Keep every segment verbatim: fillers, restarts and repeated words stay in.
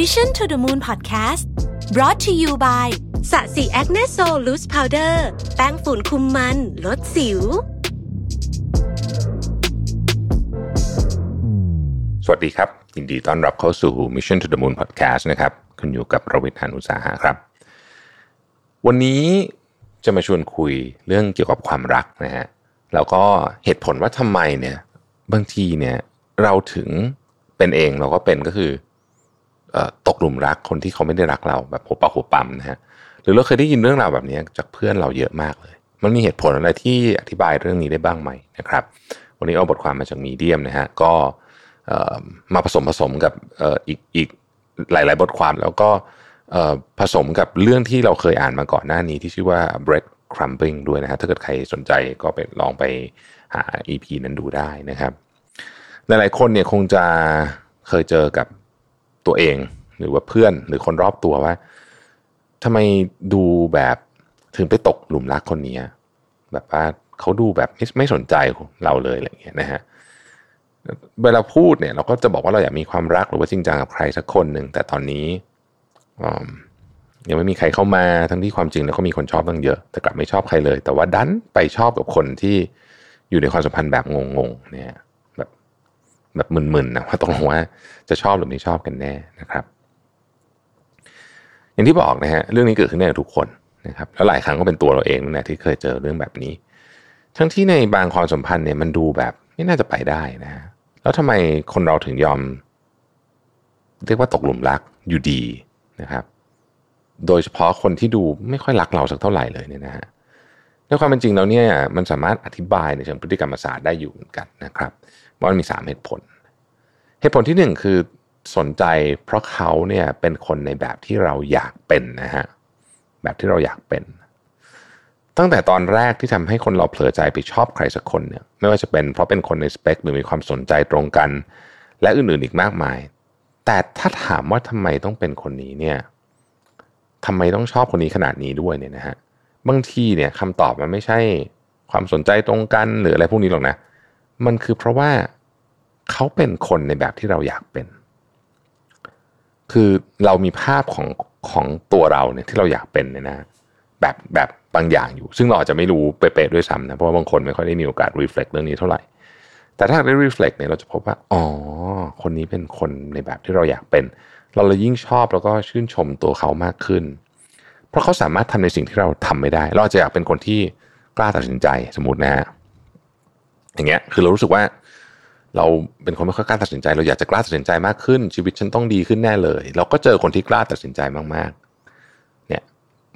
Mission to the Moon Podcast brought to you by สะสีแอคเนสโซลลูสพาวเดอร์แป้งฝุ่นคุมมันลดสิวสวัสดีครับยินดีต้อนรับเข้าสู่ Mission to the Moon Podcast นะครับคุณอยู่กับประวิทย์ หาญอุตสาหะครับวันนี้จะมาชวนคุยเรื่องเกี่ยวกับความรักนะฮะแล้วก็เหตุผลว่าทำไมเนี่ยบางทีเนี่ยเราถึงเป็นเองเราก็เป็นก็คือเอ่อตกหลุมรักคนที่เขาไม่ได้รักเราแบบหัวปะหัวปั๊มนะฮะหรือเราเคยได้ยินเรื่องราวแบบนี้จากเพื่อนเราเยอะมากเลยมันมีเหตุผลอะไรที่อธิบายเรื่องนี้ได้บ้างไหมนะครับวันนี้เอาบทความมาจากมีเดียมนะฮะก็มาผสมผสมกับอีกอีกหลายๆบทความแล้วก็ผสมกับเรื่องที่เราเคยอ่านมาก่อนหน้านี้ที่ชื่อว่า bread crumbing ด้วยนะฮะถ้าเกิดใครสนใจก็ไปลองไปหา อี พี นั้นดูได้นะครับหลายๆคนเนี่ยคงจะเคยเจอกับตัวเองหรือว่าเพื่อนหรือคนรอบตัวว่าทำไมดูแบบถึงไปตกหลุมรักคนนี้แบบว่าเขาดูแบบไม่ไม่สนใจเราเลยอะไรอย่างเงี้ยนะฮะเวลาพูดเนี่ยเราก็จะบอกว่าเราอยากมีความรักหรือว่าจริงจังกับใครสักคนหนึ่งแต่ตอนนี้ยังไม่มีใครเข้ามาทั้งที่ความจริงแล้วก็มีคนชอบตั้งเยอะแต่กลับไม่ชอบใครเลยแต่ว่าดันไปชอบกับคนที่อยู่ในความสัมพันธ์แบบงงๆเนี่ยแบบแบบมึนๆนะว่าตกลงว่าจะชอบหรือไม่ชอบกันแน่นะครับอย่างที่บอกนะฮะเรื่องนี้เกิดขึ้นได้กับทุกคนนะครับแล้วหลายครั้งก็เป็นตัวเราเองนั่นแหละที่เคยเจอเรื่องแบบนี้ทั้งที่ในบางความสัมพันธ์เนี่ยมันดูแบบไม่น่าจะไปได้นะแล้วทำไมคนเราถึงยอมเรียกว่าตกหลุมรักอยู่ดีนะครับโดยเฉพาะคนที่ดูไม่ค่อยรักเราสักเท่าไหร่เลยเนี่ยนะฮะในความเป็นจริงแล้วเนี่ยมันสามารถอธิบายในเชิงพฤติกรรมศาสตร์ได้อยู่เหมือนกันนะครับว่ามันมีสามเหตุผลเหตุผลที่หนึ่งคือสนใจเพราะเขาเนี่ยเป็นคนในแบบที่เราอยากเป็นนะฮะแบบที่เราอยากเป็นตั้งแต่ตอนแรกที่ทำให้คนเราเผลอใจไปชอบใครสักคนเนี่ยไม่ว่าจะเป็นเพราะเป็นคนในสเปคหรือมีความสนใจตรงกันและอื่นๆอีกมากมายแต่ถ้าถามว่าทำไมต้องเป็นคนนี้เนี่ยทำไมต้องชอบคนนี้ขนาดนี้ด้วยเนี่ยนะฮะบางทีเนี่ยคำตอบมันไม่ใช่ความสนใจตรงกันหรืออะไรพวกนี้หรอกนะมันคือเพราะว่าเขาเป็นคนในแบบที่เราอยากเป็นคือเรามีภาพของของตัวเราเนี่ยที่เราอยากเป็นเนี่ยนะแบบแบบบางอย่างอยู่ซึ่งเราอาจจะไม่รู้เป๊ะๆด้วยซ้ำนะเพราะว่าบางคนไม่ค่อยได้มีโอกาส reflect เรื่องนี้เท่าไหร่แต่ถ้าได้ reflect เนี่ยเราจะพบว่าอ๋อคนนี้เป็นคนในแบบที่เราอยากเป็นเราเลยยิ่งชอบแล้วก็ชื่นชมตัวเขามากขึ้นเพราะเขาสามารถทำในสิ่งที่เราทำไม่ได้เราจะอยากเป็นคนที่กล้าตัดสินใจสมมตินะฮะอย่างเงี้ยคือเรารู้สึกว่าเราเป็นคนไม่ค่อยกล้าตัดสินใจเราอยากจะกล้าตัดสินใจมากขึ้นชีวิตฉันต้องดีขึ้นแน่เลยเราก็เจอคนที่กล้าตัดสินใจมากๆเนี่ย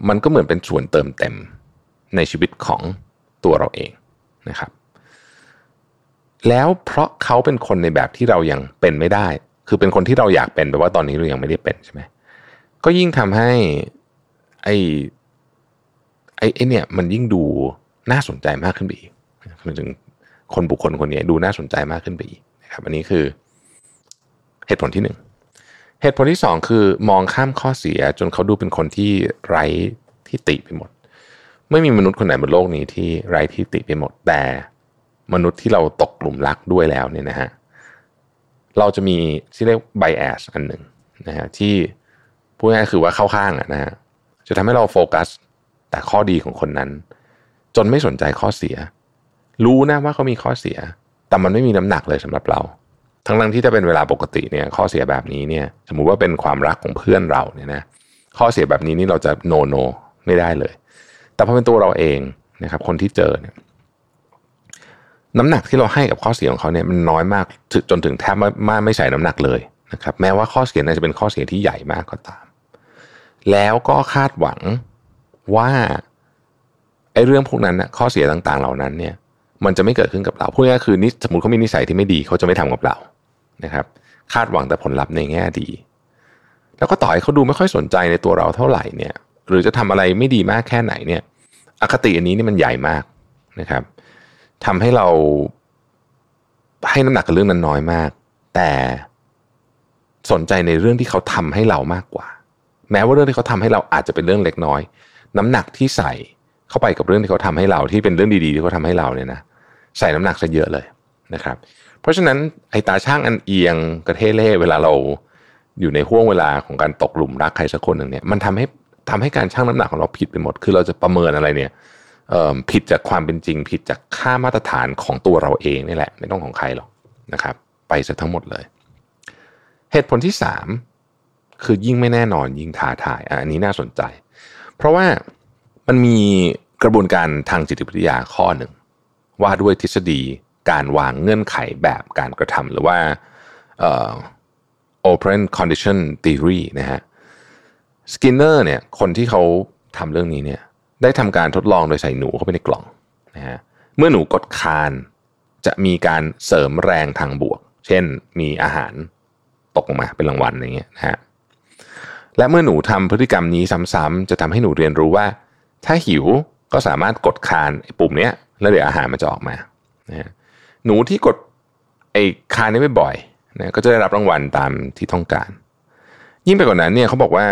มันก็เหมือนเป็นส่วนเติมเต็มในชีวิตของตัวเราเองนะครับแล้วเพราะเขาเป็นคนในแบบที่เรายังเป็นไม่ได้คือเป็นคนที่เราอยากเป็นแปลว่าตอนนี้เรายังไม่ได้เป็นใช่ไหมก็ยิ่งทำให้ไอ้ไอ้เนี่ยมันยิ่งดูน่าสนใจมากขึ้นไปอีกหมายถึงคนบุคคลคนนี้ดูน่าสนใจมากขึ้นไปอีกนะครับอันนี้คือเหตุผลที่หนึ่งเหตุผลที่สองคือมองข้ามข้อเสียจนเขาดูเป็นคนที่ไร้ที่ติไปหมดไม่มีมนุษย์คนไหนบนโลกนี้ที่ไร้ที่ติไปหมดแต่มนุษย์ที่เราตกหลุมรักด้วยแล้วเนี่ยนะฮะเราจะมีที่เรียก bias อันหนึ่งนะฮะที่พูดง่ายๆคือว่าเข้าข้างนะฮะจะทำให้เราโฟกัสแต่ข้อดีของคนนั้นจนไม่สนใจข้อเสียรู้นะว่าเขามีข้อเสียแต่มันไม่มีน้ำหนักเลยสำหรับเราทั้งๆที่ถ้าเป็นเวลาปกติเนี่ยข้อเสียแบบนี้เนี่ยสมมุติว่าเป็นความรักของเพื่อนเราเนี่ยนะข้อเสียแบบนี้นี่เราจะโนโนไม่ได้เลยแต่พอเป็นตัวเราเองนะครับคนที่เจอเนี่ยน้ำหนักที่เราให้กับข้อเสียของเขาเนี่ยมันน้อยมากจนถึงแทบไม่ไม่ใส่น้ำหนักเลยนะครับแม้ว่าข้อเสียนั้นจะเป็นข้อเสียที่ใหญ่มากก็ตามแล้วก็คาดหวังว่าไอ้เรื่องพวกนั้นนะข้อเสียต่างๆเหล่านั้นเนี่ยมันจะไม่เกิดขึ้นกับเราพูดง่ายๆคือนิสสมมุติเขามีนิสัยที่ไม่ดีเขาจะไม่ทำกับเรานะครับคาดหวังแต่ผลลัพธ์ในแง่ดีแล้วก็ต่อให้เขาดูไม่ค่อยสนใจในตัวเราเท่าไหร่เนี่ยหรือจะทำอะไรไม่ดีมากแค่ไหนเนี่ยอคติอันนี้นี่มันใหญ่มากนะครับทำให้เราให้น้ำหนักกับเรื่องนั้นน้อยมากแต่สนใจในเรื่องที่เขาทำให้เรามากกว่าแม้ว่าเรื่องที่เขาทำให้เราอาจจะเป็นเรื่องเล็กน้อยน้ำหนักที่ใส่เข้าไปกับเรื่องที่เขาทำให้เราที่เป็นเรื่องดีๆที่เขาทำให้เราเนี่ยนะใส่น้ำหนักซะเยอะเลยนะครับเพราะฉะนั้นไอ้ตาช่างอันเอียงกระเทเล่เวลาเรา อยู่ในห้วงเวลาของการตกหลุมรักใครสักคนหนึ่งเนี่ยมันทำให้ทำให้การชั่งน้ำหนักของเราผิดไปหมดคือเราจะประเมินอะไรเนี่ยผิดจากความเป็นจริงผิดจากค่ามาตรฐานของตัวเราเองนี่แหละไม่ต้องของใครหรอกนะครับไปซะทั้งหมดเลยเหตุผลที่สามคือยิ่งไม่แน่นอนยิ่งท้าทายอันนี้น่าสนใจเพราะว่ามันมีกระบวนการทางจิตวิทยาข้อหนึ่งว่าด้วยทฤษฎีการวางเงื่อนไขแบบการกระทำหรือว่าเอ่อ open condition theory นะฮะ Skinner เนี่ยคนที่เขาทำเรื่องนี้เนี่ยได้ทำการทดลองโดยใส่หนูเข้าไปในกล่องนะฮะเมื่อหนูกดคานจะมีการเสริมแรงทางบวกเช่นมีอาหารตกลงมาเป็นรางวัลอย่างเงี้ยนะฮะและเมื่อหนูทำพฤติกรรมนี้ซ้ำๆจะทำให้หนูเรียนรู้ว่าถ้าหิวก็สามารถกดคานไอ้ปุ่มเนี้ยแล้วเดี๋ยวอาหารมันจะออกมานะฮะหนูที่กดไอ้คานนี้บ่อยๆนะก็จะได้รับรางวัลตามที่ต้องการยิ่งไปกว่านั้นเนี่ยเขาบอกว่า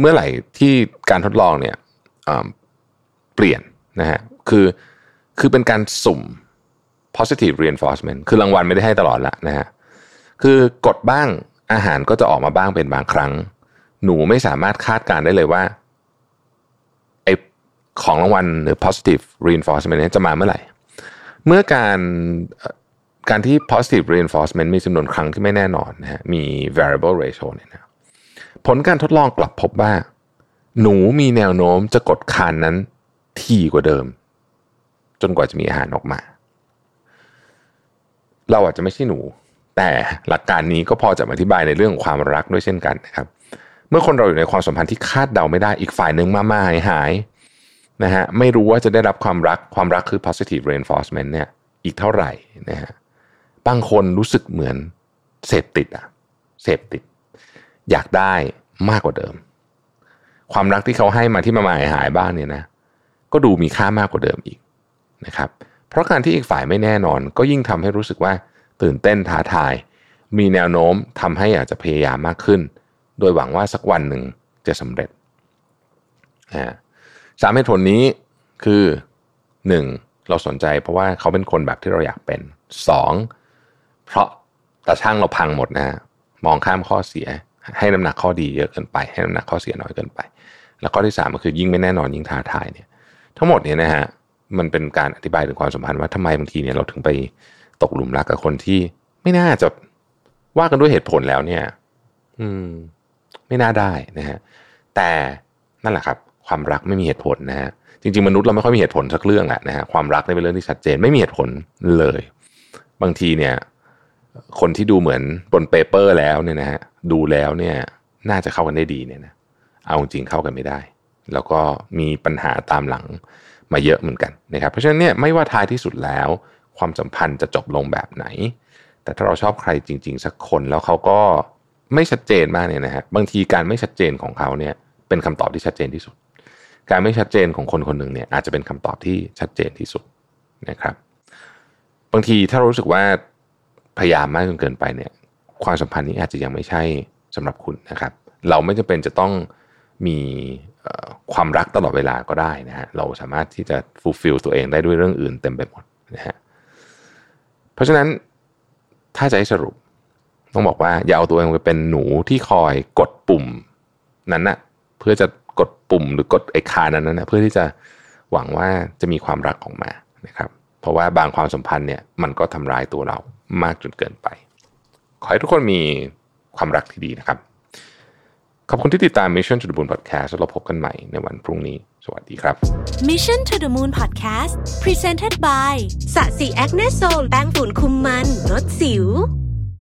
เมื่อไหร่ที่การทดลองเนี่ยเปลี่ยนนะฮะคือคือเป็นการสุ่ม positive reinforcement คือรางวัลไม่ได้ให้ตลอดละนะฮะคือกดบ้างอาหารก็จะออกมาบ้างเป็นบางครั้งหนูไม่สามารถคาดการได้เลยว่าไอ้ของรางวัลหรือ positive reinforcement เนี่ยจะมาเมื่อไหร่เมื่อการการที่ positive reinforcement มีจำนวนครั้งที่ไม่แน่นอนนะฮะมี variable ratio เนี่ยนะผลการทดลองกลับพบว่าหนูมีแนวโน้มจะกดคานนั้นถี่กว่าเดิมจนกว่าจะมีอาหารออกมาเราอาจจะไม่ใช่หนูแต่หลักการนี้ก็พอจะอธิบายในเรื่องความรักด้วยเช่นกันนะครับเมื่อคนเราอยู่ในความสัมพันธ์ที่คาดเดาไม่ได้อีกฝ่ายนึงมาๆหายๆนะฮะไม่รู้ว่าจะได้รับความรักความรักคือ positive reinforcement เนี่ยอีกเท่าไหร่นะฮะบางคนรู้สึกเหมือนเสพติดอะเสพติดอยากได้มากกว่าเดิมความรักที่เขาให้มาที่มาๆหายๆบ้างเนี่ยนะก็ดูมีค่ามากกว่าเดิมอีกนะครับเพราะการที่อีกฝ่ายไม่แน่นอนก็ยิ่งทำให้รู้สึกว่าตื่นเต้นท้าทายมีแนวโน้มทำให้อยากจะพยายามมากขึ้นโดยหวังว่าสักวันหนึ่งจะสำเร็จนะสามเหตุผลนี้คือหนึ่งเราสนใจเพราะว่าเขาเป็นคนแบบที่เราอยากเป็นสองเพราะตาช่างเราพังหมดนะฮะมองข้ามข้อเสียให้น้ำหนักข้อดีเยอะเกินไปให้น้ำหนักข้อเสียน้อยเกินไปแล้วข้อที่สามก็คือยิ่งไม่แน่นอนยิ่งท้าทายเนี่ยทั้งหมดเนี่ยนะฮะมันเป็นการอธิบายถึงความสัมพันธ์ว่าทำไมบางทีเนี่ยเราถึงไปตกหลุมรักกับคนที่ไม่น่าจะว่ากันด้วยเหตุผลแล้วเนี่ยอืมไม่น่าได้นะฮะแต่นั่นแหละครับความรักไม่มีเหตุผลนะฮะจริงๆมนุษย์เราไม่ค่อยมีเหตุผลสักเรื่องอะนะฮะความรักนี่เป็นเรื่องที่ชัดเจนไม่มีเหตุผลเลยบางทีเนี่ยคนที่ดูเหมือนบนเปเปอร์แล้วเนี่ยนะฮะดูแล้วเนี่ยน่าจะเข้ากันได้ดีเนี่ยนะเอาจริงเข้ากันไม่ได้แล้วก็มีปัญหาตามหลังมาเยอะเหมือนกันนะครับเพราะฉะนั้นเนี่ยไม่ว่าท้ายที่สุดแล้วความสัมพันธ์จะจบลงแบบไหนแต่ถ้าเราชอบใครจริงๆสักคนแล้วเขาก็ไม่ชัดเจนมากเนี่ยนะฮะบางทีการไม่ชัดเจนของเขาเนี่ยเป็นคำตอบที่ชัดเจนที่สุดการไม่ชัดเจนของคนคนหนึ่งเนี่ยอาจจะเป็นคำตอบที่ชัดเจนที่สุดนะครับบางทีถ้าเรารู้สึกว่าพยายามมากจนเกินไปเนี่ยความสัมพันธ์นี้อาจจะยังไม่ใช่สำหรับคุณนะครับเราไม่จำเป็นจะต้องมีความรักตลอดเวลาก็ได้นะฮะเราสามารถที่จะฟูลฟิลตัวเองได้ด้วยเรื่องอื่นเต็มไปหมดนะฮะเพราะฉะนั้นถ้าจะให้สรุปต้องบอกว่าอย่าเอาตัวเองไปเป็นหนูที่คอยกดปุ่มนั้นนะเพื่อจะกดปุ่มหรือกดไอ้คานั้นนะเพื่อที่จะหวังว่าจะมีความรักออกมานะครับเพราะว่าบางความสัมพันธ์เนี่ยมันก็ทำร้ายตัวเรามากจนเกินไปขอให้ทุกคนมีความรักที่ดีนะครับขอบคุณที่ติดตาม Mission to the Moon Podcast แล้วเราพบกันใหม่ในวันพรุ่งนี้สวัสดีครับ Mission to the Moon Podcast Presented by สะสีแอคเนโซลแป้งฝุ่นคุมมันลดสิว